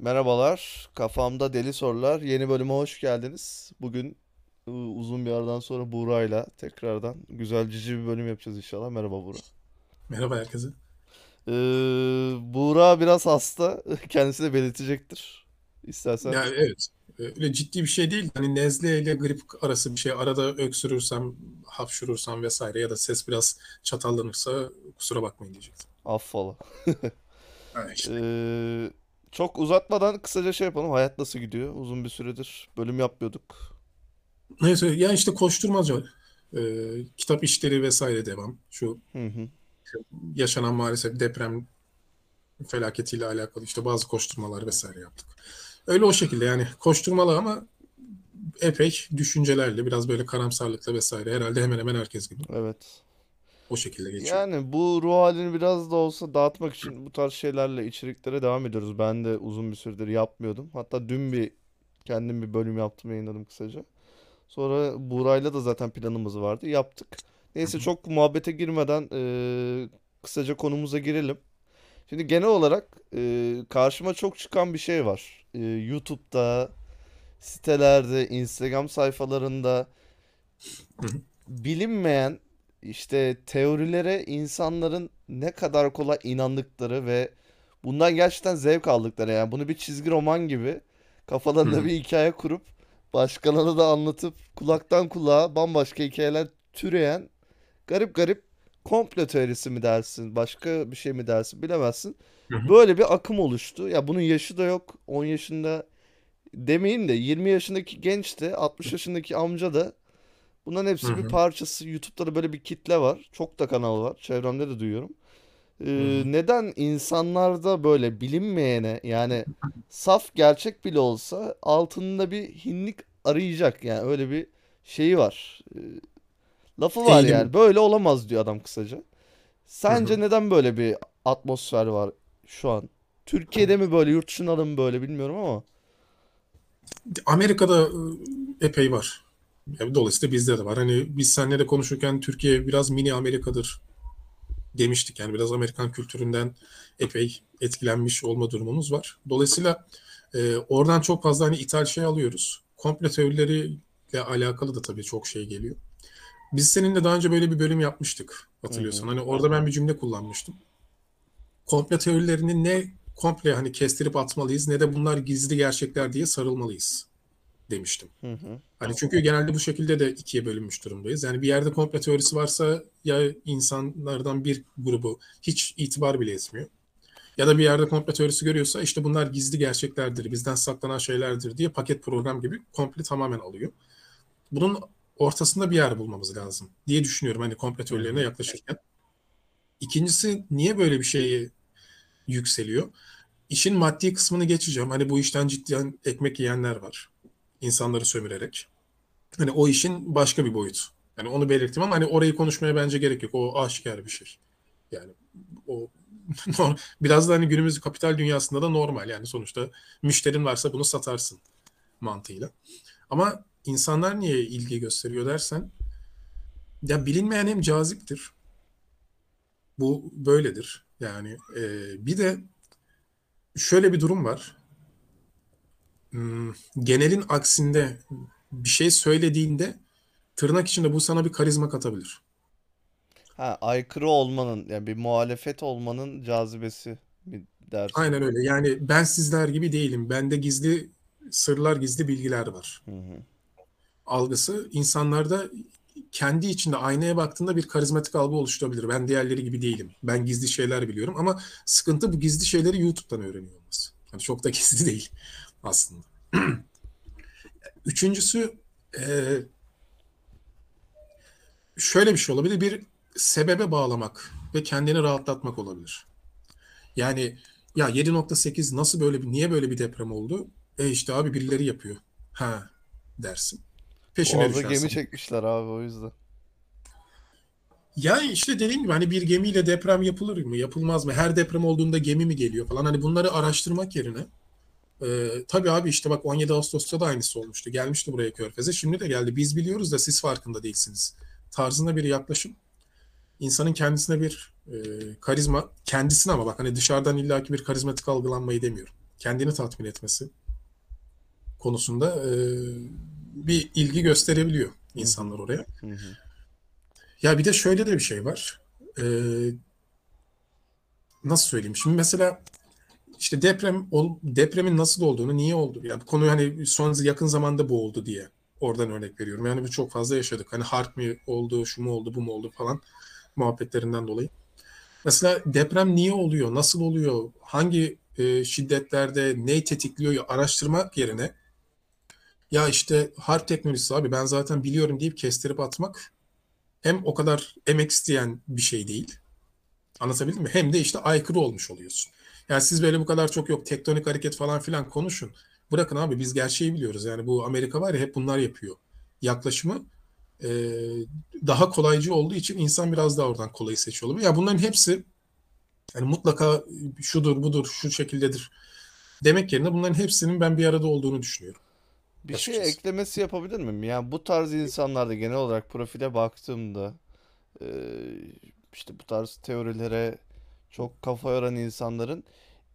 Merhabalar, kafamda deli sorular. Yeni bölüme hoş geldiniz. Bugün uzun bir aradan sonra Buğra'yla tekrardan güzel cici bir bölüm yapacağız inşallah. Merhaba Buğra. Merhaba herkese. Buğra biraz hasta. Kendisi de belirtecektir. İstersen. Yani evet. Öyle ciddi bir şey değil. Hani nezle ile grip arası bir şey. Arada öksürürsem, hapşurursam vesaire ya da ses biraz çatallanırsa kusura bakmayın diyecektim. Affola. Yani işte. Çok uzatmadan kısaca şey yapalım. Hayat nasıl gidiyor? Uzun bir süredir bölüm yapmıyorduk. Neyse yani işte koşturmaca, kitap işleri vesaire devam. Şu yaşanan maalesef deprem felaketiyle alakalı işte bazı koşturmalar vesaire yaptık. Öyle o şekilde yani koşturmalı ama epey düşüncelerle biraz böyle karamsarlıkla vesaire herhalde hemen hemen herkes gibi. Evet. O şekilde geçiyor. Yani bu ruh halini biraz da olsa dağıtmak için bu tarz şeylerle içeriklere devam ediyoruz. Ben de uzun bir süredir yapmıyordum. Hatta dün kendim bir bölüm yaptım, yayınladım kısaca. Sonra Buray'la da zaten planımız vardı. Yaptık. Neyse çok muhabbete girmeden kısaca konumuza girelim. Şimdi genel olarak karşıma çok çıkan bir şey var. YouTube'da, sitelerde, Instagram sayfalarında bilinmeyen işte teorilere insanların ne kadar kolay inandıkları ve bundan gerçekten zevk aldıkları, yani bunu bir çizgi roman gibi kafalarında bir hikaye kurup başkalarına da anlatıp kulaktan kulağa bambaşka hikayeler türeyen garip komplo teorisi mi dersin, başka bir şey mi dersin bilemezsin. Böyle bir akım oluştu. Ya bunun yaşı da yok. 10 yaşında demeyin de 20 yaşındaki genç de 60 yaşındaki amca da bunların hepsi bir parçası. YouTube'da da böyle bir kitle var. Çok da kanal var. Çevremde de duyuyorum. Neden insanlarda böyle bilinmeyene, yani saf gerçek bile olsa altında bir hinlik arayacak, yani öyle bir şeyi var. Lafı var yani. Böyle olamaz diyor adam kısaca. Sence neden böyle bir atmosfer var şu an? Türkiye'de mi böyle, yurt dışında mı böyle bilmiyorum ama. Amerika'da epey var. Dolayısıyla bizde de var. Hani biz seninle de konuşurken Türkiye biraz mini Amerika'dır demiştik. Yani biraz Amerikan kültüründen epey etkilenmiş olma durumumuz var. Dolayısıyla oradan çok fazla hani ithal şey alıyoruz. Komplo teorileriyle alakalı da tabii çok şey geliyor. Biz seninle daha önce böyle bir bölüm yapmıştık, hatırlıyorsan. Hani orada ben bir cümle kullanmıştım. Komplo teorilerini ne komple hani kestirip atmalıyız ne de bunlar gizli gerçekler diye sarılmalıyız demiştim. Hani çünkü genelde bu şekilde de ikiye bölünmüş durumdayız. Yani bir yerde komplo teorisi varsa ya insanlardan bir grubu hiç itibar bile etmiyor. Ya da bir yerde komplo teorisi görüyorsa işte bunlar gizli gerçeklerdir, bizden saklanan şeylerdir diye paket program gibi komple tamamen alıyor. Bunun ortasında bir yer bulmamız lazım diye düşünüyorum hani komplo teorilerine yaklaşırken. İkincisi, niye böyle bir şey yükseliyor? İşin maddi kısmını geçeceğim. Hani bu işten cidden ekmek yiyenler var, İnsanları sömürerek. Hani o işin başka bir boyut. Yani onu belirttim ama hani orayı konuşmaya bence gerek yok. O aşikar bir şey. Yani o biraz da hani günümüz kapital dünyasında da normal. Yani sonuçta müşterin varsa bunu satarsın mantığıyla. Ama insanlar niye ilgi gösteriyor dersen, ya bilinmeyen hem caziptir. Bu böyledir. Yani bir de şöyle bir durum var. Genelin aksinde bir şey söylediğinde tırnak içinde bu sana bir karizma katabilir. Aykırı olmanın, yani bir muhalefet olmanın cazibesi mi dersin? Aynen öyle. Yani ben sizler gibi değilim. Bende gizli sırlar, gizli bilgiler var. Algısı insanlarda kendi içinde aynaya baktığında bir karizmatik algı oluşturabilir. Ben diğerleri gibi değilim. Ben gizli şeyler biliyorum ama sıkıntı bu gizli şeyleri YouTube'dan öğreniyor olması. Yani çok da gizli değil aslında. Üçüncüsü şöyle bir şey olabilir. Bir sebebe bağlamak ve kendini rahatlatmak olabilir. Yani ya 7.8 nasıl böyle bir, niye böyle bir deprem oldu? İşte abi birileri yapıyor. Dersin. Peşine düşersin. Gemi çekmişler abi, o yüzden. Yani işte dediğim gibi hani bir gemiyle deprem yapılır mı, yapılmaz mı? Her deprem olduğunda gemi mi geliyor falan. Hani bunları araştırmak yerine tabii abi işte bak 17 Ağustos'ta da aynısı olmuştu. Gelmişti buraya Körfez'e. Şimdi de geldi. Biz biliyoruz da siz farkında değilsiniz tarzında bir yaklaşım. İnsanın kendisine bir karizma, kendisine ama bak hani dışarıdan illaki bir karizmatik algılanmayı demiyorum. kendini tatmin etmesi konusunda bir ilgi gösterebiliyor insanlar oraya. Ya bir de şöyle de bir şey var. Nasıl söyleyeyim? Şimdi mesela işte depremin nasıl olduğunu, niye oldu? Yani bu konuyu hani son yakın zamanda bu oldu diye oradan örnek veriyorum. Yani biz çok fazla yaşadık. Hani harp mi oldu, şu mu oldu, bu mu oldu falan muhabbetlerinden dolayı. Mesela deprem niye oluyor, nasıl oluyor, hangi şiddetlerde neyi tetikliyor araştırmak yerine ya işte harp teknolojisi abi ben zaten biliyorum deyip kestirip atmak hem o kadar emek isteyen bir şey değil. Anlatabildim mi? Hem de işte aykırı olmuş oluyorsun. Yani siz böyle bu kadar çok yok tektonik hareket falan filan konuşun. Bırakın abi biz gerçeği biliyoruz. Yani bu Amerika var ya hep bunlar yapıyor. Yaklaşımı daha kolaycı olduğu için insan biraz daha oradan kolayı seçiyor olabilir. Ya bunların hepsi yani mutlaka şudur budur şu şekildedir demek yerine bunların hepsinin ben bir arada olduğunu düşünüyorum. Bir açıkçası. Şey eklemesi yapabilir miyim? Yani bu tarz insanlarda genel olarak profile baktığımda işte bu tarz teorilere çok kafa yoran insanların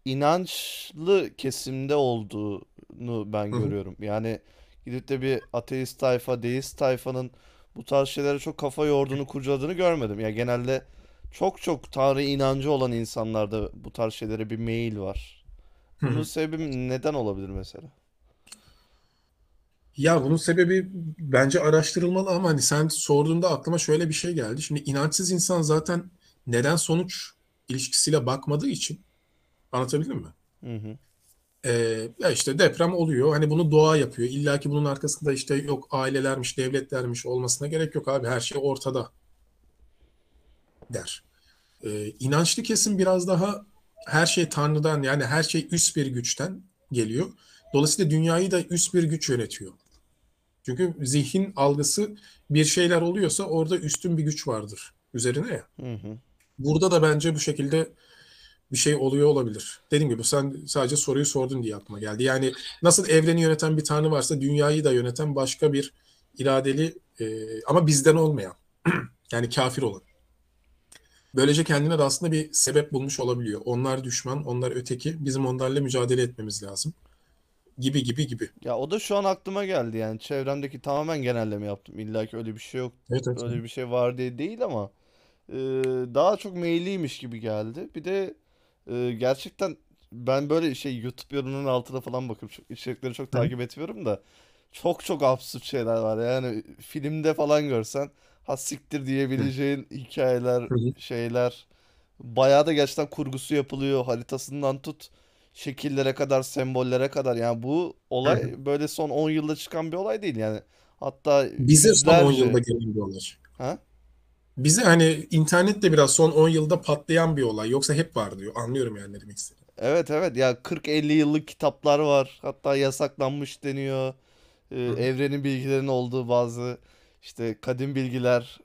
inançlı kesimde olduğunu ben görüyorum. Yani gidip de bir ateist tayfa, deist tayfanın bu tarz şeylere çok kafa yorduğunu, kurcaladığını görmedim. Ya yani genelde çok Tanrı inancı olan insanlarda bu tarz şeylere bir meyil var. Bunun sebebi neden olabilir mesela? Ya bunun sebebi bence araştırılmalı ama hani sen sorduğunda aklıma şöyle bir şey geldi. Şimdi inançsız insan zaten neden sonuç ilişkisiyle bakmadığı için anlatabildim mi? Ya işte deprem oluyor. Hani bunu doğa yapıyor. İlla ki bunun arkasında işte yok ailelermiş, devletlermiş olmasına gerek yok abi. Her şey ortada der. İnançlı kesim biraz daha her şey Tanrı'dan yani her şey üst bir güçten geliyor. Dolayısıyla dünyayı da üst bir güç yönetiyor. Çünkü zihin algısı bir şeyler oluyorsa orada üstün bir güç vardır üzerine ya. Burada da bence bu şekilde bir şey oluyor olabilir. Dediğim gibi sen sadece soruyu sordun diye aklıma geldi. Yani nasıl evreni yöneten bir tanrı varsa dünyayı da yöneten başka bir iradeli ama bizden olmayan yani kafir olan. Böylece kendine de aslında bir sebep bulmuş olabiliyor. Onlar düşman, onlar öteki. Bizim onlarla mücadele etmemiz lazım. Gibi. Ya o da şu an aklıma geldi yani çevremdeki tamamen genelleme yaptım. İlla ki öyle bir şey yok. Evet. Öyle bir şey var diye değil ama daha çok meyilliymiş gibi geldi. Bir de gerçekten ben böyle şey YouTube yorumlarının altına falan bakıp içerikleri çok takip etmiyorum da çok absürt şeyler var. Yani filmde falan görsen ha siktir diyebileceğin hikayeler, şeyler bayağı da gerçekten kurgusu yapılıyor. Haritasından tut şekillere kadar, sembollere kadar. Yani bu olay böyle son 10 yılda çıkan bir olay değil yani. Hatta bize son 10 yılda gelen bir olay. Ha? Bize hani internetle biraz son 10 yılda patlayan bir olay. Yoksa hep var diyor. Anlıyorum yani ne demek istediğini. Evet ya 40-50 yıllık kitaplar var. Hatta yasaklanmış deniyor. Evrenin bilgilerinin olduğu bazı işte kadim bilgiler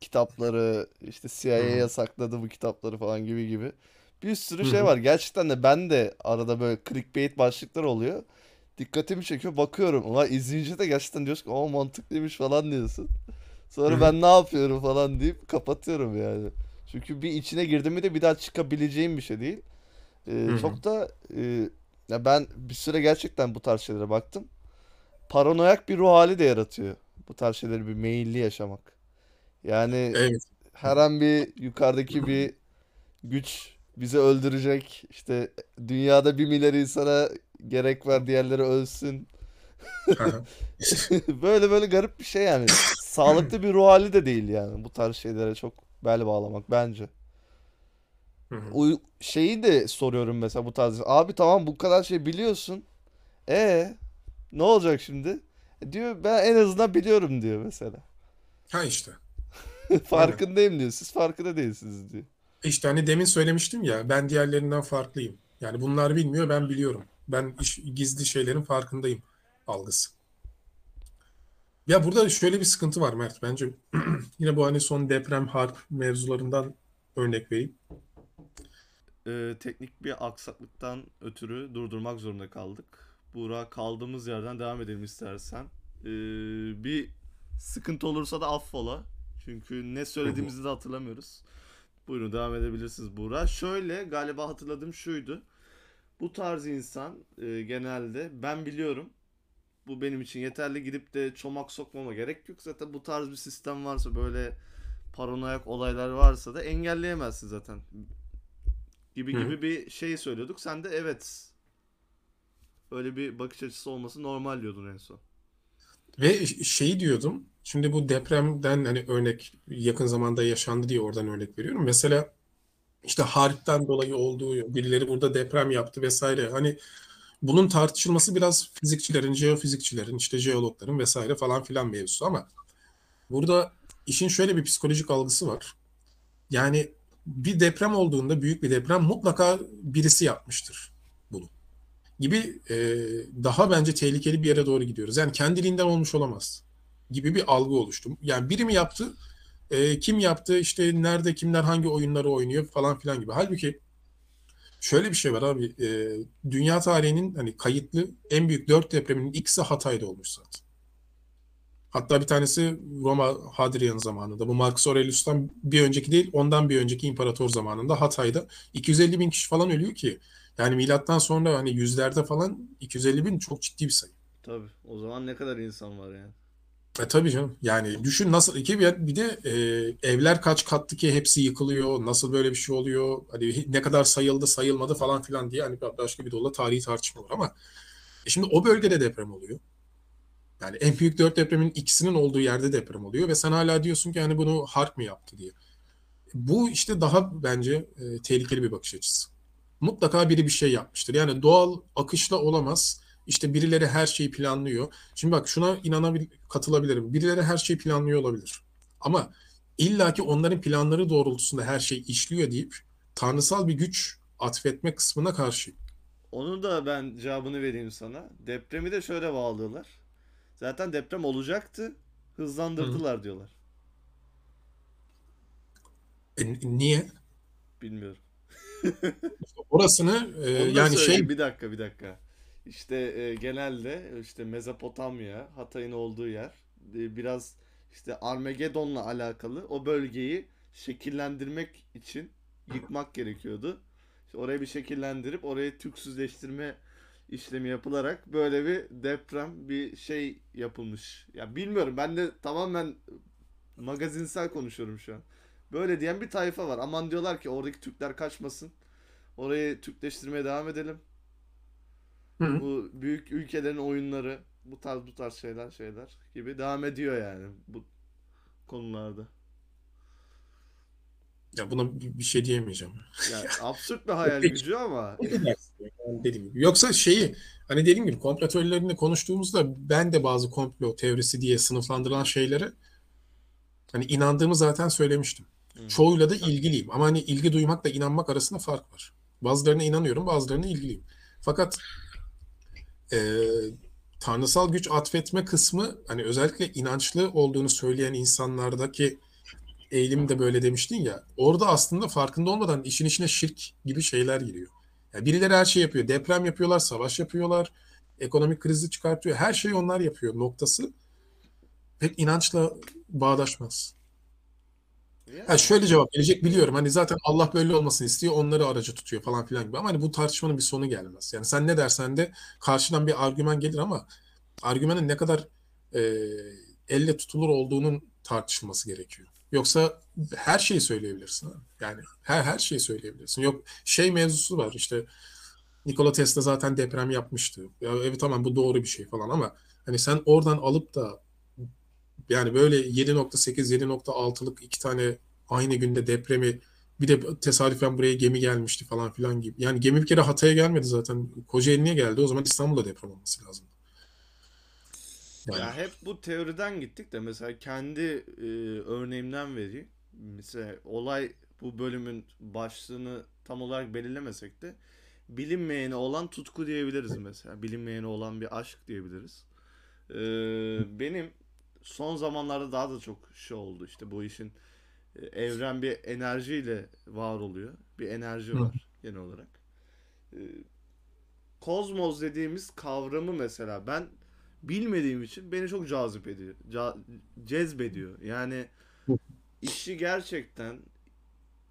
kitapları, işte CIA yasakladı bu kitapları falan gibi. Bir sürü şey var. Gerçekten de ben de arada böyle clickbait başlıklar oluyor. Dikkatimi çekiyor. Bakıyorum. Ulan izleyince de gerçekten diyorsun ki o mantıklıymış falan diyorsun. Sonra ben ne yapıyorum falan deyip kapatıyorum yani. Çünkü bir içine girdiğimi de bir daha çıkabileceğim bir şey değil. Çok da ya ben bir süre gerçekten bu tarz şeylere baktım. Paranoyak bir ruh hali de yaratıyor. Bu tarz şeyleri bir meyilli yaşamak. Yani her an bir yukarıdaki bir güç bizi öldürecek. İşte dünyada 1 milyar insana gerek var diğerleri ölsün. böyle garip bir şey yani. Sağlıklı bir ruh hali de değil yani. Bu tarz şeylere çok bel bağlamak bence. Şeyi de soruyorum mesela bu tarz. Abi tamam bu kadar şey biliyorsun. Ne olacak şimdi? Diyor ben en azından biliyorum diyor mesela. Ha işte. Farkındayım diyor. Siz farkında değilsiniz diyor. İşte hani demin söylemiştim ya ben diğerlerinden farklıyım. Yani bunlar bilmiyor ben biliyorum. Ben gizli şeylerin farkındayım algısı. Ya burada şöyle bir sıkıntı var Mert bence. Yine bu hani son deprem harp mevzularından örnek vereyim. Teknik bir aksaklıktan ötürü durdurmak zorunda kaldık. Buğra kaldığımız yerden devam edelim istersen. Bir sıkıntı olursa da affola. Çünkü ne söylediğimizi de hatırlamıyoruz. Buyurun devam edebilirsiniz Buğra. Şöyle galiba hatırladığım şuydu. Bu tarz insan genelde ben biliyorum, bu benim için yeterli, gidip de çomak sokmama gerek yok. Zaten bu tarz bir sistem varsa, böyle paranoyak olaylar varsa da engelleyemezsin zaten. Gibi bir şey söylüyorduk. Sen de evet, öyle bir bakış açısı olması normal diyordun en son. Ve şeyi diyordum. Şimdi bu depremden hani örnek yakın zamanda yaşandı diye oradan örnek veriyorum. Mesela işte harpten dolayı olduğu, birileri burada deprem yaptı vesaire. Hani bunun tartışılması biraz fizikçilerin, jeofizikçilerin, işte jeologların vesaire falan filan mevzusu, ama burada işin şöyle bir psikolojik algısı var. Yani bir deprem olduğunda, büyük bir deprem, mutlaka birisi yapmıştır bunu. Gibi daha bence tehlikeli bir yere doğru gidiyoruz. Yani kendiliğinden olmuş olamaz gibi bir algı oluştu. Yani biri mi yaptı, kim yaptı, işte nerede, kimler hangi oyunları oynuyor falan filan gibi. Halbuki şöyle bir şey var abi, dünya tarihinin hani kayıtlı en büyük 4 depreminin ikisi Hatay'da olmuş zaten. Hatta bir tanesi Roma Hadrian zamanında, bu Marcus Aurelius'tan bir önceki değil, ondan bir önceki imparator zamanında Hatay'da 250.000 kişi falan ölüyor ki. Yani milattan sonra hani yüzlerde falan 250.000 çok ciddi bir sayı. Tabii. O zaman ne kadar insan var yani. Tabii canım. Yani düşün nasıl, iki bir de evler kaç kattı ki hepsi yıkılıyor. Nasıl böyle bir şey oluyor? Hani ne kadar sayıldı, sayılmadı falan filan diye hani başka bir dolayla tarihi tartışma var, ama şimdi o bölgede deprem oluyor. Yani en büyük 4 depremin ikisinin olduğu yerde deprem oluyor ve sen hala diyorsun ki hani bunu harp mı yaptı diye. Bu işte daha bence tehlikeli bir bakış açısı. Mutlaka biri bir şey yapmıştır. Yani doğal akışla olamaz. İşte birileri her şeyi planlıyor. Şimdi bak, şuna katılabilirim. Birileri her şeyi planlıyor olabilir. Ama illaki onların planları doğrultusunda her şey işliyor deyip tanrısal bir güç atfetme kısmına karşı. Onu da ben cevabını vereyim sana. Depremi de şöyle bağlıyorlar. Zaten deprem olacaktı, hızlandırdılar diyorlar. Niye? Bilmiyorum. Orasını yani şey, bir dakika. İşte genelde işte Mezopotamya, Hatay'ın olduğu yer, biraz işte Armageddon'la alakalı, o bölgeyi şekillendirmek için yıkmak gerekiyordu. İşte orayı bir şekillendirip orayı Türksüzleştirme işlemi yapılarak böyle bir deprem, bir şey yapılmış. Ya bilmiyorum, ben de tamamen magazinsel konuşuyorum şu an. Böyle diyen bir tayfa var. Aman diyorlar ki oradaki Türkler kaçmasın, orayı Türkleştirmeye devam edelim. Hı. Bu büyük ülkelerin oyunları, bu tarz şeyler gibi devam ediyor yani bu konularda. Ya buna bir şey diyemeyeceğim. Yani absürt bir hayal gücü ama. Dediğim gibi. Yoksa şeyi hani dediğim gibi komplo teorileriyle konuştuğumuzda ben de bazı komplo teorisi diye sınıflandırılan şeylere hani inandığımı zaten söylemiştim. Çoğuyla da ilgiliyim, ama hani ilgi duymakla inanmak arasında fark var. Bazılarına inanıyorum, bazılarına ilgiliyim. Fakat tanrısal güç atfetme kısmı, hani özellikle inançlı olduğunu söyleyen insanlardaki eğilim de böyle demiştin ya, orada aslında farkında olmadan işin içine şirk gibi şeyler giriyor. Yani birileri her şey yapıyor. Deprem yapıyorlar, savaş yapıyorlar, ekonomik krizi çıkartıyor. Her şeyi onlar yapıyor noktası pek inançla bağdaşmaz. Yani şöyle cevap gelecek biliyorum. Hani zaten Allah böyle olmasını istiyor, onları aracı tutuyor falan filan gibi. Ama hani bu tartışmanın bir sonu gelmez. Yani sen ne dersen de karşıdan bir argüman gelir, ama argümanın ne kadar elle tutulur olduğunun tartışılması gerekiyor. Yoksa her şeyi söyleyebilirsin. Yani her şeyi söyleyebilirsin. Yok şey mevzusu var, işte Nikola Tesla zaten deprem yapmıştı. Ya evet, tamam, bu doğru bir şey falan, ama hani sen oradan alıp da yani böyle 7.8, 7.6'lık iki tane aynı günde depremi, bir de tesadüfen buraya gemi gelmişti falan filan gibi. Yani gemi bir kere Hatay'a gelmedi zaten. Kocaeli'ne geldi. O zaman İstanbul'da deprem olması lazım. Yani. Ya hep bu teoriden gittik de mesela kendi örneğimden vereyim. Mesela olay, bu bölümün başlığını tam olarak belirlemesek de bilinmeyene olan tutku diyebiliriz mesela. Bilinmeyene olan bir aşk diyebiliriz. Benim son zamanlarda daha da çok şey oldu. İşte bu işin evren bir enerjiyle var oluyor. Bir enerji var genel olarak. Kozmos dediğimiz kavramı mesela ben bilmediğim için beni çok cezbediyor. Yani işi gerçekten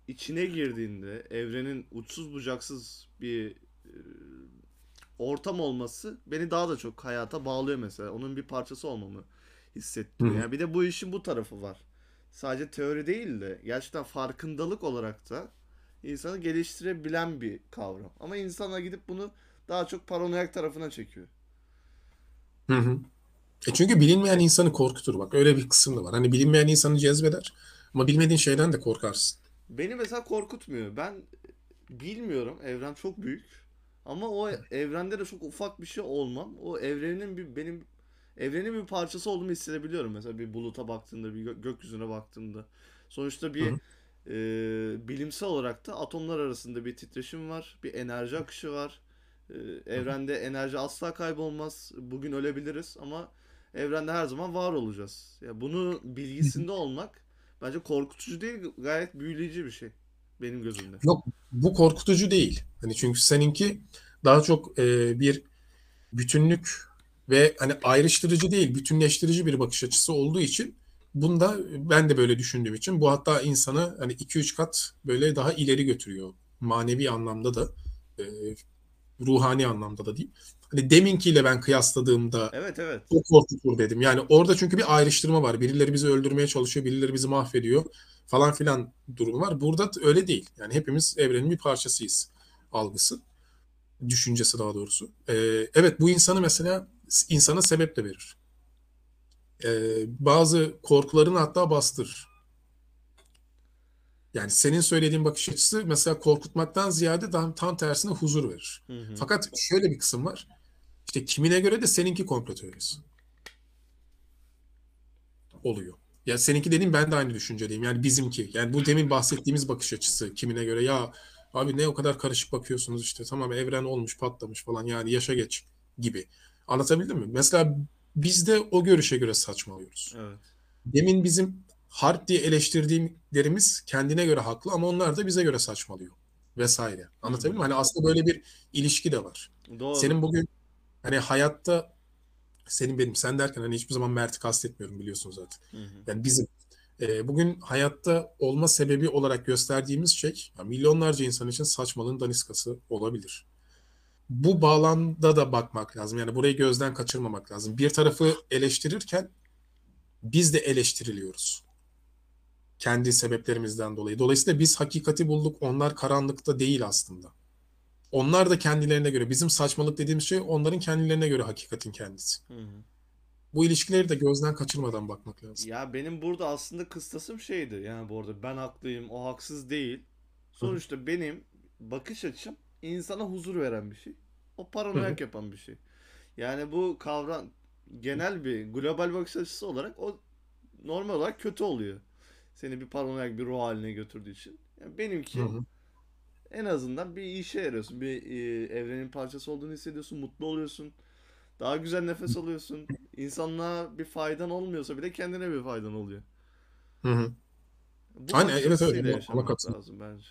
içine girdiğinde, evrenin uçsuz bucaksız bir ortam olması beni daha da çok hayata bağlıyor mesela. Onun bir parçası olmamı hissettiriyor. Yani bir de bu işin bu tarafı var. Sadece teori değil de gerçekten farkındalık olarak da insanı geliştirebilen bir kavram. Ama insana gidip bunu daha çok paranoyak tarafına çekiyor. Hı hı. Çünkü bilinmeyen insanı korkutur. Bak öyle bir kısım da var. Hani bilinmeyen insanı cezbeder ama bilmediğin şeyden de korkarsın. Beni mesela korkutmuyor. Ben bilmiyorum. Evren çok büyük. Ama o evrende de çok ufak bir şey olmam. O evrenin bir benim evrenin bir parçası olduğumu hissedebiliyorum. Mesela bir buluta baktığımda, bir gökyüzüne baktığımda. Sonuçta bir bilimsel olarak da atomlar arasında bir titreşim var. Bir enerji akışı var. Evrende enerji asla kaybolmaz. Bugün ölebiliriz ama evrende her zaman var olacağız. Ya bunu bilgisinde olmak bence korkutucu değil, gayet büyüleyici bir şey benim gözümde. Yok, bu korkutucu değil. Hani çünkü seninki daha çok bir bütünlük ve hani ayrıştırıcı değil, bütünleştirici bir bakış açısı olduğu için bunda ben de böyle düşündüğüm için bu hatta insanı hani 2-3 kat böyle daha ileri götürüyor. Manevi anlamda da ruhani anlamda da değil. Hani deminkiyle ben kıyasladığımda evet. O korkutur dedim. Yani orada çünkü bir ayrıştırma var. Birileri bizi öldürmeye çalışıyor, birileri bizi mahvediyor falan filan durum var. Burada öyle değil. Yani hepimiz evrenin bir parçasıyız algısı. Düşüncesi daha doğrusu. Evet bu insanı mesela insana sebep de verir. Bazı korkularını hatta bastırır. Yani senin söylediğin bakış açısı mesela korkutmaktan ziyade tam tersine huzur verir. Fakat şöyle bir kısım var. İşte kimine göre de seninki komplo teorisi oluyor. Ya seninki dediğim ben de aynı düşüncedeyim. Yani bizimki. Yani bu demin bahsettiğimiz bakış açısı kimine göre ya abi ne o kadar karışık bakıyorsunuz işte tamam evren olmuş patlamış falan yani yaşa geç gibi. Anlatabildim mi? Mesela biz de o görüşe göre saçmalıyoruz. Evet. Demin bizim harp diye eleştirdiğimlerimiz kendine göre haklı ama onlar da bize göre saçmalıyor vesaire. Anlatabildim mi? Hani aslında böyle bir ilişki de var. Doğru. Senin bugün hani hayatta senin benim sen derken hani hiçbir zaman Mert'i kastetmiyorum biliyorsun zaten. Yani bizim bugün hayatta olma sebebi olarak gösterdiğimiz şey yani milyonlarca insan için saçmalığın daniskası olabilir. Bu bağlamda da bakmak lazım. Yani burayı gözden kaçırmamak lazım. Bir tarafı eleştirirken biz de eleştiriliyoruz. Kendi sebeplerimizden dolayı. Dolayısıyla biz hakikati bulduk. Onlar karanlıkta değil aslında. Onlar da kendilerine göre. Bizim saçmalık dediğimiz şey onların kendilerine göre hakikatin kendisi. Bu ilişkileri de gözden kaçırmadan bakmak lazım. Ya benim burada aslında kıstasım şeydi. Yani bu arada ben haklıyım, o haksız değil. Sonuçta benim bakış açım insana huzur veren bir şey. O paranoyak yapan bir şey. Yani bu kavram genel bir global bakış açısı olarak o normal olarak kötü oluyor. Seni bir paranoyak bir ruh haline götürdüğü için. Yani benimki en azından bir işe yarıyorsun. Bir evrenin parçası olduğunu hissediyorsun. Mutlu oluyorsun. Daha güzel nefes alıyorsun. İnsanlığa bir faydan olmuyorsa bile kendine bir faydan oluyor. Bu aynen evet öyle. Ona katılıyorum. Bence.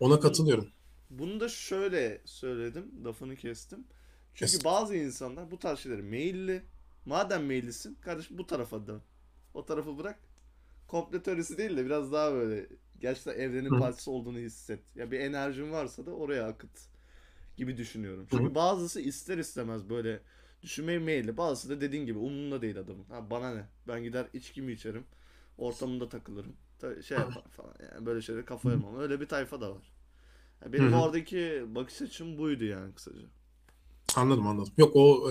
Ona katılıyorum. Bunu da şöyle söyledim. Lafını kestim. Çünkü bazı insanlar bu tarz şeylere meyilli. Madem meyillisin kardeşim bu tarafa dön. O tarafı bırak. Komplo teorisi değil de biraz daha böyle gerçekten evrenin parçası olduğunu hisset. Ya bir enerjin varsa da oraya akıt gibi düşünüyorum. Çünkü bazısı ister istemez böyle düşünmeye meyilli. Bazısı da dediğin gibi umurumda değil adamın. Ha bana ne? Ben gider içkimi içerim. Ortamında takılırım. Şey yapar falan. Yani böyle şeyleri kafa yormam. Öyle bir tayfa da var. Yani benim oradaki bakış açım buydu yani kısaca. Anladım. Yok o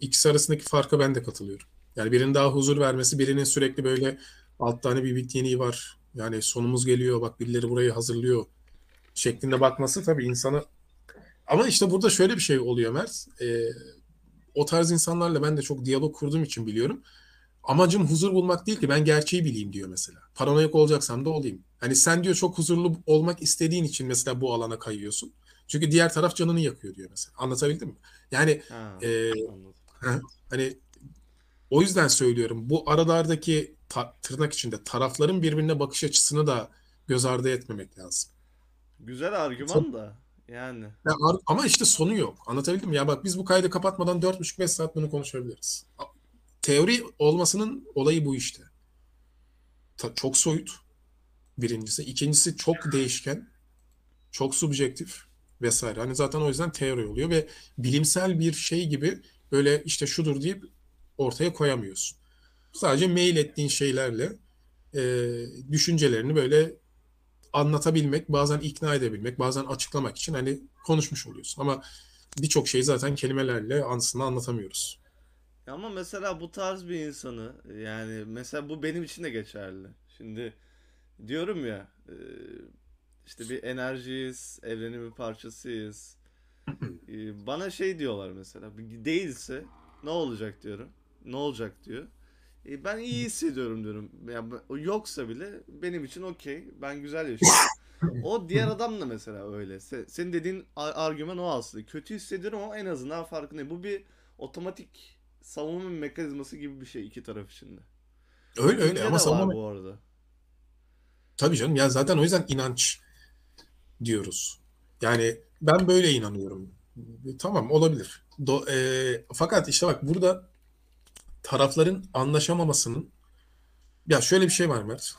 ikisi arasındaki farka ben de katılıyorum. Yani birinin daha huzur vermesi, birinin sürekli böyle 6 tane bir bit yeniği var. Yani sonumuz geliyor. Bak birileri burayı hazırlıyor. Şeklinde bakması tabii insana. Ama işte burada şöyle bir şey oluyor Mert. O tarz insanlarla ben de çok diyalog kurduğum için biliyorum. Amacım huzur bulmak değil ki. Ben gerçeği bileyim diyor mesela. Paranoyak olacaksam da olayım. Hani sen diyor çok huzurlu olmak istediğin için mesela bu alana kayıyorsun. Çünkü diğer taraf canını yakıyor diyor mesela. Anlatabildim mi? Yani hani o yüzden söylüyorum. Bu aralardaki tırnak içinde tarafların birbirine bakış açısını da göz ardı etmemek lazım. Güzel argüman da yani. Ya, ama işte sonu yok. Anlatabildim mi? Ya bak biz bu kaydı kapatmadan 4,5-5 saat bunu konuşabiliriz. Teori olmasının olayı bu işte. Çok soyut birincisi. İkincisi çok değişken. Çok subjektif. vesaire. Hani zaten o yüzden teori oluyor ve bilimsel bir şey gibi böyle işte şudur deyip ortaya koyamıyorsun. Sadece mail ettiğin şeylerle düşüncelerini böyle anlatabilmek, bazen ikna edebilmek, bazen açıklamak için hani konuşmuş oluyorsun. Ama birçok şeyi zaten kelimelerle aslında anlatamıyoruz. Ama mesela bu tarz bir insanı, yani mesela bu benim için de geçerli. Şimdi diyorum ya, işte bir enerjiyiz, evrenin bir parçasıyız. Bana şey diyorlar mesela, değilse ne olacak diyorum. Ne olacak diyor. Ben iyi hissediyorum diyorum. Yani yoksa bile benim için okey. Ben güzel yaşıyorum. O diğer adam da mesela öyle. Senin dediğin argüman o aslında. Kötü hissediyorum ama en azından farkındayım. Bu bir otomatik savunma mekanizması gibi bir şey iki taraf içinde. Öyle öyle ama savunma bu arada. Tabii canım ya, zaten o yüzden inanç diyoruz. Yani ben böyle inanıyorum. Tamam, olabilir. Fakat işte bak, burada tarafların anlaşamamasının, ya şöyle bir şey var Mert.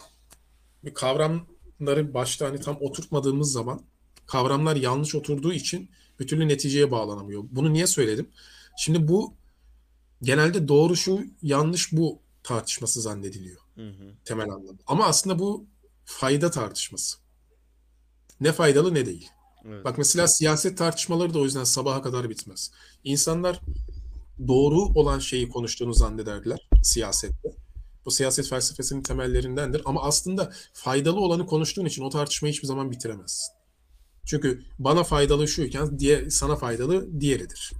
Bir kavramları başta hani tam oturtmadığımız zaman kavramlar yanlış oturduğu için bir türlü neticeye bağlanamıyor. Bunu niye söyledim? Şimdi bu genelde doğru şu, yanlış bu tartışması zannediliyor. Temel anlamda. Ama aslında bu fayda tartışması. Ne faydalı ne değil. Evet. Bak mesela siyaset tartışmaları da o yüzden sabaha kadar bitmez. İnsanlar doğru olan şeyi konuştuğunu zannederler siyasette. Bu siyaset felsefesinin temellerindendir. Ama aslında faydalı olanı konuştuğun için o tartışmayı hiçbir zaman bitiremezsin. Çünkü bana faydalı şuyken sana faydalı diğeridir.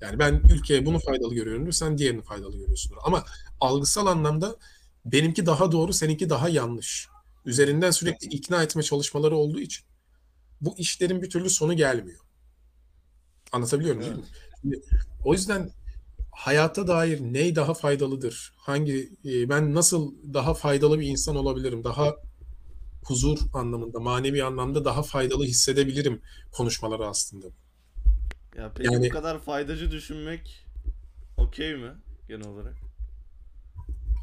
Yani ben ülkeye bunu faydalı görüyorum, sen diğerini faydalı görüyorsundur. Ama algısal anlamda benimki daha doğru, seninki daha yanlış. Üzerinden sürekli ikna etme çalışmaları olduğu için bu işlerin bir türlü sonu gelmiyor. Anlatabiliyor muyum? Evet. Şimdi, o yüzden hayata dair ney daha faydalıdır? Ben nasıl daha faydalı bir insan olabilirim? Daha huzur anlamında, manevi anlamda daha faydalı hissedebilirim konuşmaları aslında. Ya peki yani, bu kadar faydacı düşünmek okey mi genel olarak?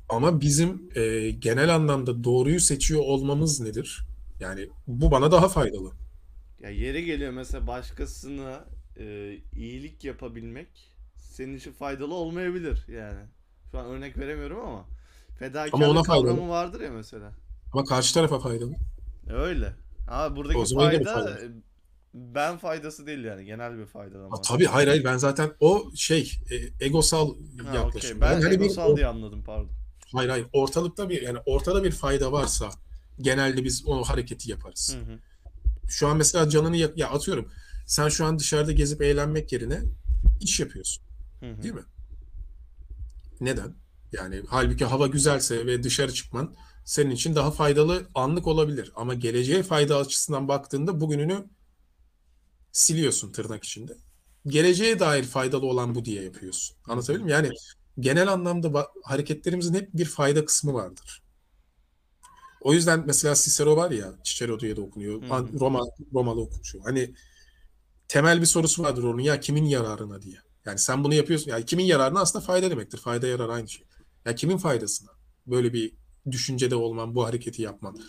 Ama bizim genel anlamda doğruyu seçiyor olmamız nedir? Yani bu bana daha faydalı. Ya yeri geliyor mesela başkasına iyilik yapabilmek senin için faydalı olmayabilir yani. Şu an örnek veremiyorum ama fedakarlık kavramı vardır ya mesela. Ama karşı tarafa faydalı. Öyle. Ama buradaki fayda ben faydası değil yani, genel bir faydadan. Tabii hayır, ben zaten o şey egosal yaklaşım. Okay. Ben yani egosal diye anladım, pardon. Hayır ortalıkta bir, yani ortada bir fayda varsa genelde biz o hareketi yaparız. Hı hı. Şu an mesela canını ya atıyorum. Sen şu an dışarıda gezip eğlenmek yerine iş yapıyorsun. Hı. Değil mi? Neden? Yani halbuki hava güzelse ve dışarı çıkman senin için daha faydalı anlık olabilir. Ama geleceğe fayda açısından baktığında bugününü siliyorsun tırnak içinde. Geleceğe dair faydalı olan bu diye yapıyorsun. Anlatabildim mi? Yani genel anlamda hareketlerimizin hep bir fayda kısmı vardır. O yüzden mesela Cicero var ya, Cicero diye de okunuyor. Hı. Romalı okumuş. Hani temel bir sorusu vardır onun, ya kimin yararına diye. Yani sen bunu yapıyorsun. Yani kimin yararına aslında fayda demektir. Fayda yarar aynı şey. Ya kimin faydasına? Böyle bir düşüncede olman, bu hareketi yapman.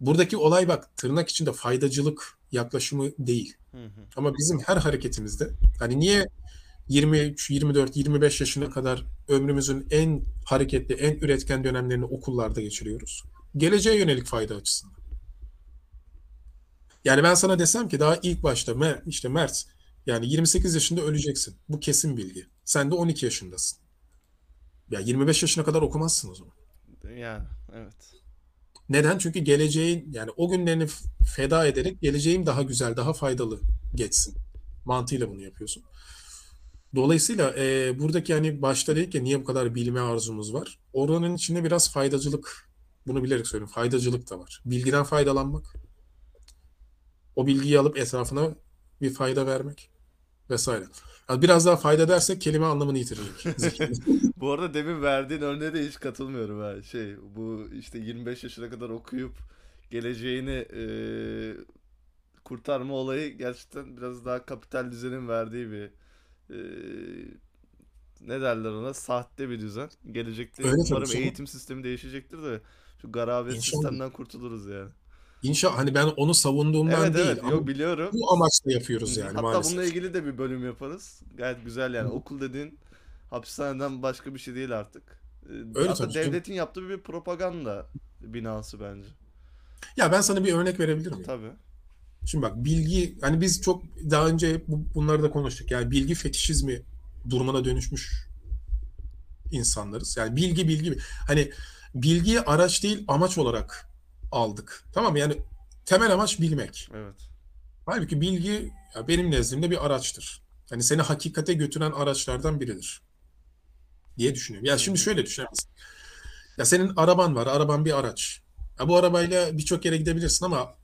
Buradaki olay bak, tırnak içinde faydacılık yaklaşımı değil. Hı. Ama bizim her hareketimizde hani niye 23, 24, 25 yaşına kadar ömrümüzün en hareketli, en üretken dönemlerini okullarda geçiriyoruz? Geleceğe yönelik fayda açısından. Yani ben sana desem ki daha ilk başta işte Mert, yani 28 yaşında öleceksin. Bu kesin bilgi. Sen de 12 yaşındasın. Ya 25 yaşına kadar okumazsın o zaman. Ya evet. Neden? Çünkü geleceğin, yani o günlerini feda ederek geleceğim daha güzel, daha faydalı geçsin mantığıyla bunu yapıyorsun. Dolayısıyla buradaki hani başta dedik ya, niye bu kadar bilme arzumuz var? Oranın içinde biraz faydacılık, bunu bilerek söylüyorum, faydacılık da var. Bilgiden faydalanmak, o bilgiyi alıp etrafına bir fayda vermek vesaire. Yani biraz daha fayda dersek kelime anlamını yitirecek. Bu arada demin verdiğin örneğe de hiç katılmıyorum ha. Bu işte 25 yaşına kadar okuyup geleceğini kurtarma olayı gerçekten biraz daha kapital düzenin verdiği bir ne derler ona, sahte bir düzen. Gelecekte umarım eğitim sistemi değişecektir de şu garabet sistemden kurtuluruz yani. İnşa hani ben onu savunduğumdan değil. Evet, yok, biliyorum. Bu amaçla yapıyoruz yani. Hatta maalesef bununla ilgili de bir bölüm yaparız. Gayet güzel yani. Hı. Okul dediğin hapishaneden başka bir şey değil artık. Öyle hatta devletin yaptığı bir propaganda binası bence. Ya ben sana bir örnek verebilirim. Tabii. Şimdi bak, bilgi, hani biz çok daha önce hep bunları da konuştuk. Yani bilgi fetişizmi durumuna dönüşmüş insanlarız. Yani bilgi hani bilgiyi araç değil amaç olarak aldık. Tamam mı? Yani temel amaç bilmek. Evet. Halbuki bilgi benim nezdimde bir araçtır. Hani seni hakikate götüren araçlardan biridir diye düşünüyorum. Ya şimdi şöyle düşünemezsin. Ya senin araban var. Araban bir araç. Ya bu arabayla birçok yere gidebilirsin ama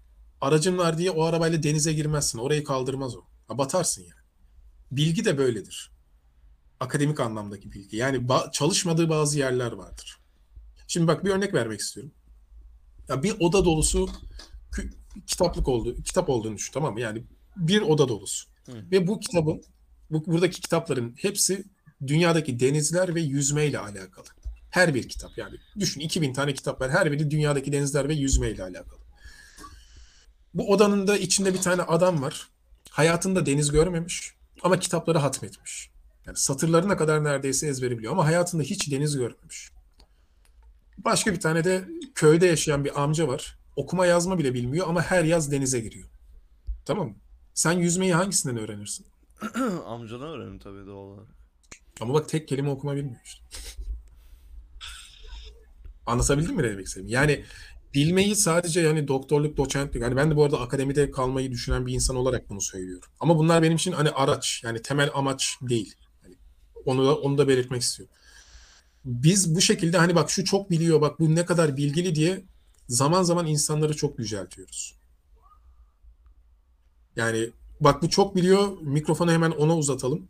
aracın var diye o arabayla denize girmezsin. Orayı kaldırmaz o. Ya batarsın yani. Bilgi de böyledir. Akademik anlamdaki bilgi. Yani çalışmadığı bazı yerler vardır. Şimdi bak, bir örnek vermek istiyorum. Ya bir oda dolusu kitap olduğunu düşün, tamam mı? Yani bir oda dolusu. Hı. Ve bu kitabın, buradaki kitapların hepsi dünyadaki denizler ve yüzmeyle alakalı. Her bir kitap yani. Düşün, 2000 tane kitap var. Her biri dünyadaki denizler ve yüzmeyle alakalı. Bu odanın da içinde bir tane adam var. Hayatında deniz görmemiş ama kitapları hatmetmiş. Yani satırlarına kadar neredeyse ezberi biliyor ama hayatında hiç deniz görmemiş. Başka bir tane de köyde yaşayan bir amca var. Okuma yazma bile bilmiyor ama her yaz denize giriyor. Tamam mı? Sen yüzmeyi hangisinden öğrenirsin? Amcadan öğrenirim tabii, doğal olarak. Ama bak, tek kelime okuma bilmiyor işte. Anlatabildim mi ne demek istediğimi? Yani bilmeyi sadece yani doktorluk, doçentlik. Hani ben de bu arada akademide kalmayı düşünen bir insan olarak bunu söylüyorum. Ama bunlar benim için hani araç, yani temel amaç değil. Yani onu da belirtmek istiyorum. Biz bu şekilde hani bak şu çok biliyor, bak bu ne kadar bilgili diye zaman zaman insanları çok yüceltiyoruz. Yani bak bu çok biliyor, mikrofonu hemen ona uzatalım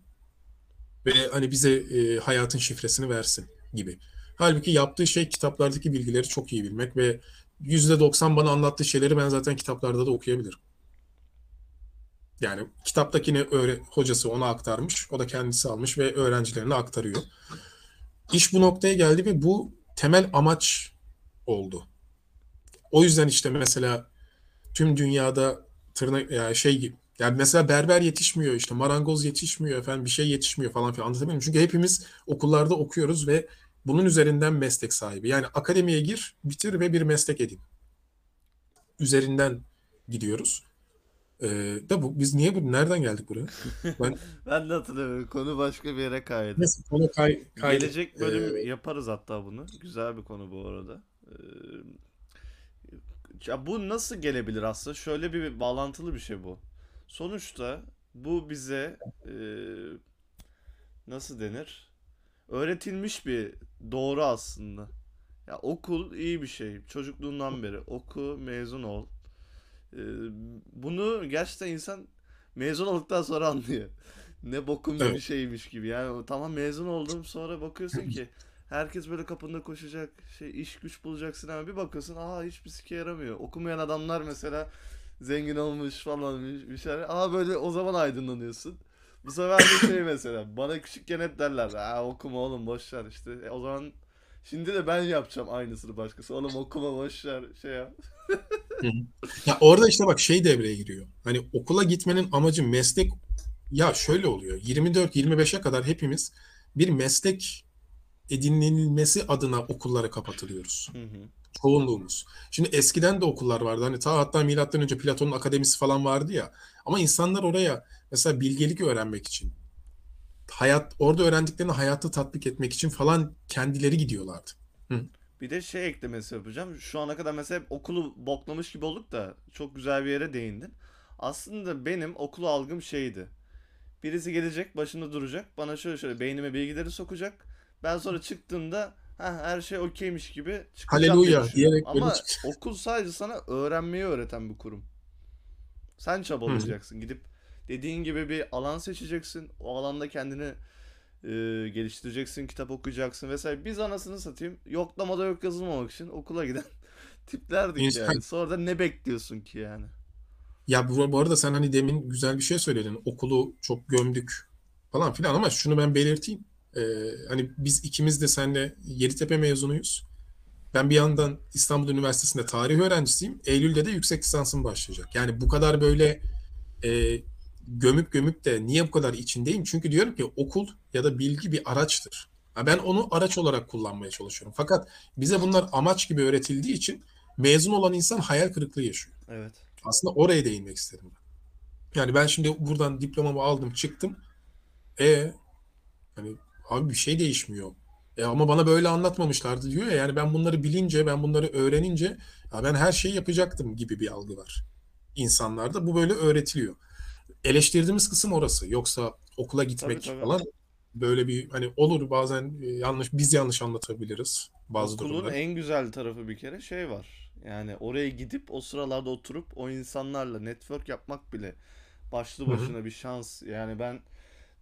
ve hani bize hayatın şifresini versin gibi. Halbuki yaptığı şey kitaplardaki bilgileri çok iyi bilmek ve %90 bana anlattığı şeyleri ben zaten kitaplarda da okuyabilirim. Yani kitaptakini hocası ona aktarmış, o da kendisi almış ve öğrencilerine aktarıyor. İş bu noktaya geldi ve bu temel amaç oldu. O yüzden işte mesela tüm dünyada yani mesela berber yetişmiyor, işte marangoz yetişmiyor, efendim bir şey yetişmiyor falan filan, anlatabiliyor muyum? Çünkü hepimiz okullarda okuyoruz ve bunun üzerinden meslek sahibi. Yani akademiye gir, bitir ve bir meslek edin üzerinden gidiyoruz. De bu, biz niye nereden geldik buraya? Ben de hatırlamıyorum. Konu başka bir yere kaydı. Neyse, konu kaydı. Gelecek bölüm yaparız hatta bunu. Güzel bir konu bu arada. Ya bu nasıl gelebilir aslında? Şöyle bir bağlantılı bir şey bu. Sonuçta bu bize nasıl denir? Öğretilmiş bir doğru aslında. Ya okul iyi bir şey. Çocukluğundan beri oku, mezun ol. Bunu gerçekten insan mezun olduktan sonra anlıyor. Ne bokum bir şeymiş gibi. Yani tamam, mezun oldum, sonra bakıyorsun ki herkes böyle kapında koşacak, iş güç bulacaksın ama bir bakıyorsun hiçbir sike yaramıyor. Okumayan adamlar mesela zengin olmuş falan bir şeyler. Böyle o zaman aydınlanıyorsun. Bu sefer de mesela bana küçükken hep derler okuma oğlum boşver işte. O zaman şimdi de ben yapacağım aynısını başkası. Oğlum okuma boşver yap. Ya orada işte bak devreye giriyor. Hani okula gitmenin amacı meslek. Ya şöyle oluyor. 24-25'e kadar hepimiz bir meslek edinilmesi adına okullara kapatılıyoruz. Çoğunluğumuz. Şimdi eskiden de okullar vardı. Hani hatta milattan önce Platon'un akademisi falan vardı ya. Ama insanlar oraya mesela bilgelik öğrenmek için, orada öğrendiklerini hayatta tatbik etmek için falan kendileri gidiyorlardı. Hı. Bir de eklemesi yapacağım. Şu ana kadar mesela hep okulu boklamış gibi olduk da çok güzel bir yere değindin. Aslında benim okulu algım şeydi. Birisi gelecek, başında duracak. Bana şöyle beynime bilgileri sokacak. Ben sonra çıktığımda her şey okeymiş gibi çıkacağım. Haleluya diyerek. Ama okul sadece sana öğrenmeyi öğreten bir kurum. Sen çabalayacaksın. Gidip dediğin gibi bir alan seçeceksin. O alanda kendini geliştireceksin, kitap okuyacaksın vesaire. Biz anasını satayım, yoklamada yok yazılmamak için okula giden tiplerdik yani. Sonra da ne bekliyorsun ki yani? Ya bu arada sen hani demin güzel bir şey söyledin. Okulu çok gömdük falan filan ama şunu ben belirteyim. Hani biz ikimiz de seninle Yeditepe mezunuyuz. Ben bir yandan İstanbul Üniversitesi'nde tarih öğrencisiyim. Eylül'de de yüksek lisansım başlayacak. Yani bu kadar böyle gömüp de niye bu kadar içindeyim? Çünkü diyorum ki okul ya da bilgi bir araçtır. Ben onu araç olarak kullanmaya çalışıyorum. Fakat bize bunlar amaç gibi öğretildiği için mezun olan insan hayal kırıklığı yaşıyor. Evet. Aslında oraya değinmek isterim ben. Yani ben şimdi buradan diplomamı aldım, çıktım. Hani abi bir şey değişmiyor. Ama bana böyle anlatmamışlardı diyor ya. Yani ben bunları bilince, ben bunları öğrenince ya ben her şeyi yapacaktım gibi bir algı var insanlarda. Bu böyle öğretiliyor. Eleştirdiğimiz kısım orası. Yoksa okula gitmek tabii, falan böyle bir hani olur bazen biz yanlış anlatabiliriz bazı okulun durumlar. Okulun en güzel tarafı bir kere şey var. Yani oraya gidip o sıralarda oturup o insanlarla network yapmak bile başlı başına bir şans. Yani ben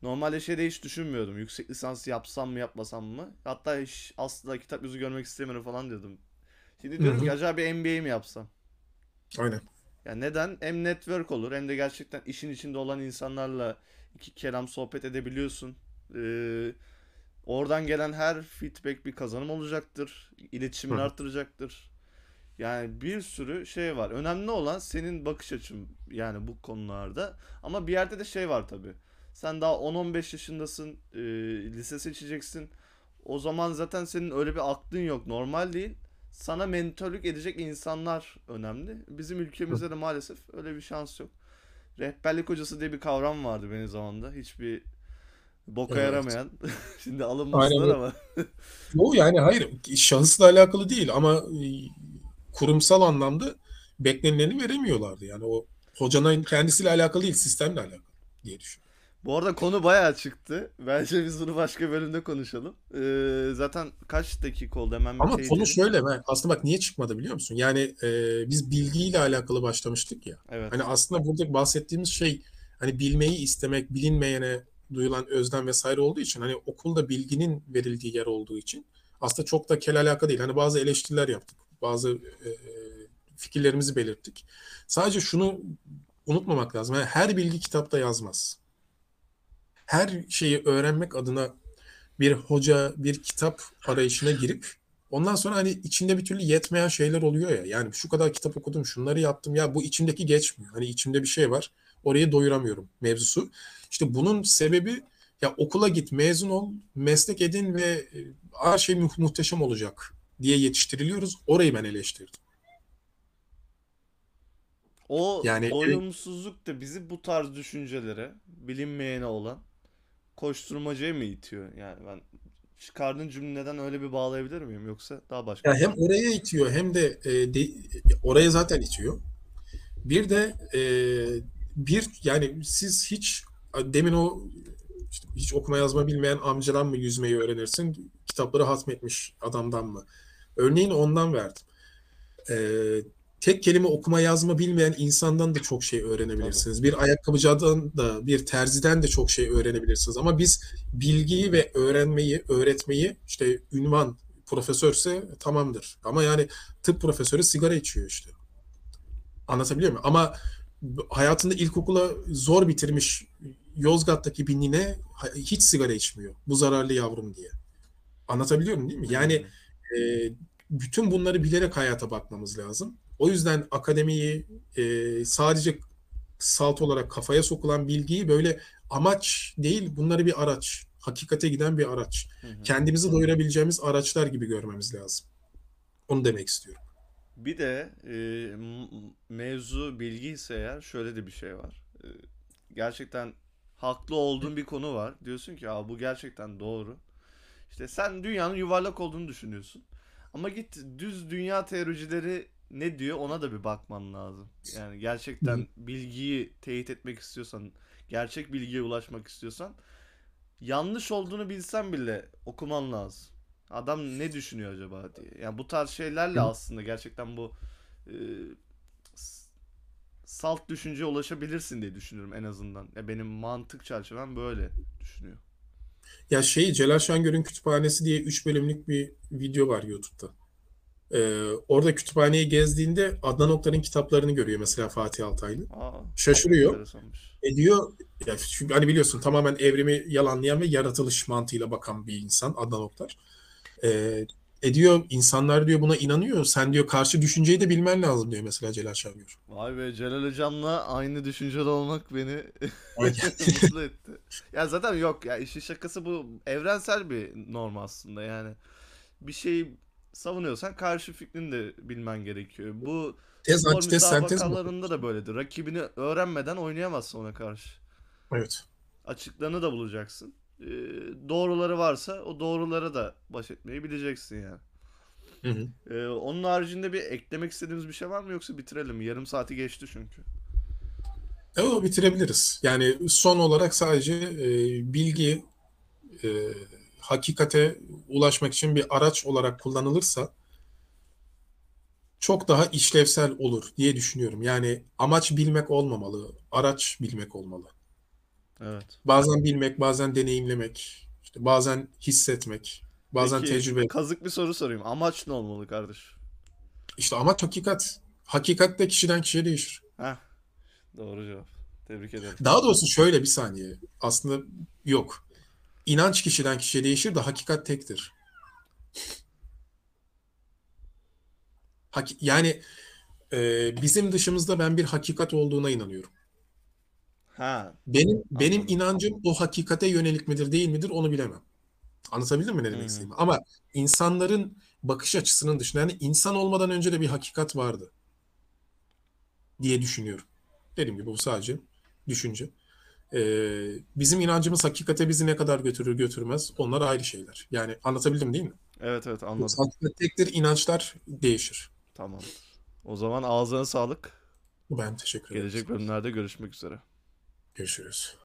normalde şeyde hiç düşünmüyordum. Yüksek lisansı yapsam mı yapmasam mı? Hatta hiç asla kitap yüzü görmek istemiyorum falan diyordum. Şimdi diyorum ki acaba bir MBA mi yapsam? Aynen. Yani neden? Hem network olur hem de gerçekten işin içinde olan insanlarla iki kelam sohbet edebiliyorsun. Oradan gelen her feedback bir kazanım olacaktır. İletişimini arttıracaktır. Yani bir sürü şey var. Önemli olan senin bakış açın yani bu konularda. Ama bir yerde de şey var tabii. Sen daha 10-15 yaşındasın, lise seçeceksin. O zaman zaten senin öyle bir aklın yok, normal değil. Sana mentörlük edecek insanlar önemli. Bizim ülkemizde de maalesef öyle bir şans yok. Rehberlik hocası diye bir kavram vardı benim zamanımda. Hiçbir boka yaramayan. Şimdi alınmasınlar ama. Yok yani hayır, şahısla alakalı değil ama kurumsal anlamda beklenileni veremiyorlardı. Yani o hocanın kendisiyle alakalı değil, sistemle alakalı diye düşünüyorum. Bu arada konu bayağı çıktı. Bence biz bunu başka bölümde konuşalım. Zaten kaç dakika oldu hemen. Ama konu şöyle. Aslında bak niye çıkmadı biliyor musun? Yani biz bilgiyle alakalı başlamıştık ya. Evet. Hani aslında burada bahsettiğimiz şey hani bilmeyi istemek, bilinmeyene duyulan özlem vesaire olduğu için hani okulda bilginin verildiği yer olduğu için aslında çok da kel alaka değil. Hani bazı eleştiriler yaptık. Bazı fikirlerimizi belirttik. Sadece şunu unutmamak lazım. Yani her bilgi kitapta yazmaz. Her şeyi öğrenmek adına bir hoca, bir kitap arayışına girip ondan sonra hani içinde bir türlü yetmeyen şeyler oluyor ya. Yani şu kadar kitap okudum, şunları yaptım ya bu içimdeki geçmiyor. Hani içimde bir şey var, orayı doyuramıyorum mevzusu. İşte bunun sebebi ya okula git, mezun ol, meslek edin ve her şey muhteşem olacak diye yetiştiriliyoruz. Orayı ben eleştirdim. O yani, olumsuzluk da bizi bu tarz düşüncelere, bilinmeyene olan koşturmacaya mı itiyor? Yani ben çıkardığın cümleden öyle bir bağlayabilir miyim yoksa daha başka? Yani hem oraya itiyor hem de, oraya zaten itiyor. Bir de yani siz hiç demin o işte hiç okuma yazma bilmeyen amcadan mı yüzmeyi öğrenirsin? Kitapları hatmetmiş adamdan mı? Örneğin ondan verdim. Tek kelime okuma yazma bilmeyen insandan da çok şey öğrenebilirsiniz. Bir ayakkabıcıdan da, bir terziden de çok şey öğrenebilirsiniz. Ama biz bilgiyi ve öğrenmeyi, öğretmeyi işte ünvan profesörse tamamdır. Ama yani tıp profesörü sigara içiyor işte. Anlatabiliyor muyum? Ama hayatında ilkokula zor bitirmiş Yozgat'taki bir nine hiç sigara içmiyor. Bu zararlı yavrum diye. Anlatabiliyor muyum değil mi? Yani bütün bunları bilerek hayata bakmamız lazım. O yüzden akademiyi sadece salt olarak kafaya sokulan bilgiyi böyle amaç değil, bunları bir araç, hakikate giden bir araç. Kendimizi doyurabileceğimiz araçlar gibi görmemiz lazım. Onu demek istiyorum. Bir de mevzu bilgi ise eğer şöyle de bir şey var. Gerçekten haklı olduğun bir konu var. Diyorsun ki bu gerçekten doğru. İşte sen dünyanın yuvarlak olduğunu düşünüyorsun. Ama git düz dünya teorileri ne diyor ona da bir bakman lazım. Yani gerçekten bilgiyi teyit etmek istiyorsan, gerçek bilgiye ulaşmak istiyorsan yanlış olduğunu bilsen bile okuman lazım. Adam ne düşünüyor acaba diye. Yani bu tarz şeylerle aslında gerçekten bu salt düşünceye ulaşabilirsin diye düşünüyorum en azından. Ya benim mantık çerçevem böyle düşünüyor. Ya Celal Şengör'ün kütüphanesi diye 3 bölümlük bir video var YouTube'da. Orada kütüphaneyi gezdiğinde Adnan Oktar'ın kitaplarını görüyor mesela Fatih Altaylı. Şaşırıyor. Diyor ya, çünkü hani biliyorsun tamamen evrimi yalanlayan ve yaratılış mantığıyla bakan bir insan Adnan Oktar. ediyor. İnsanlar diyor buna inanıyor. Sen diyor karşı düşünceyi de bilmen lazım diyor mesela Celal Şengör. Vay be, Celal Hocam'la aynı düşüncede olmak beni mutlu etti. Ya zaten yok ya, işin şakası, bu evrensel bir norm aslında yani. Bir şeyi savunuyorsan karşı fikrini de bilmen gerekiyor. Bu tez, antites, sentez müsabakalarında da böyledir. Rakibini öğrenmeden oynayamazsın ona karşı. Evet. Açıklarını da bulacaksın. Doğruları varsa o doğrulara da baş etmeyi bileceksin yani. Hı hı. Onun haricinde bir eklemek istediğimiz bir şey var mı, yoksa bitirelim? Yarım saati geçti çünkü. Evet, bitirebiliriz. Yani son olarak sadece bilgi hakikate ulaşmak için bir araç olarak kullanılırsa çok daha işlevsel olur diye düşünüyorum. Yani amaç bilmek olmamalı, araç bilmek olmalı. Evet. Bazen bilmek, bazen deneyimlemek, işte bazen hissetmek, bazen peki, tecrübe. Kazık bir soru sorayım. Amaç ne olmalı kardeş? İşte amaç hakikat. Hakikat de kişiden kişiye değişir. Heh. Doğru cevap. Tebrik ederim. Daha doğrusu şöyle, bir saniye. Aslında yok. İnanç kişiden kişiye değişir de hakikat tektir. Yani bizim dışımızda ben bir hakikat olduğuna inanıyorum. Ha, benim inancım o hakikate yönelik midir değil midir onu bilemem. Anlatabildim mi ne demek istediğimi? Ama insanların bakış açısının dışında, yani insan olmadan önce de bir hakikat vardı diye düşünüyorum. Dediğim gibi bu sadece düşünce. Bizim inancımız hakikate bizi ne kadar götürür götürmez, onlar ayrı şeyler. Yani anlatabildim değil mi? Evet evet, anladım. Hakikat tektir, inançlar değişir. Tamam. O zaman ağzına sağlık. Ben teşekkür ederim. Gelecek bölümlerde görüşmek üzere. Görüşürüz.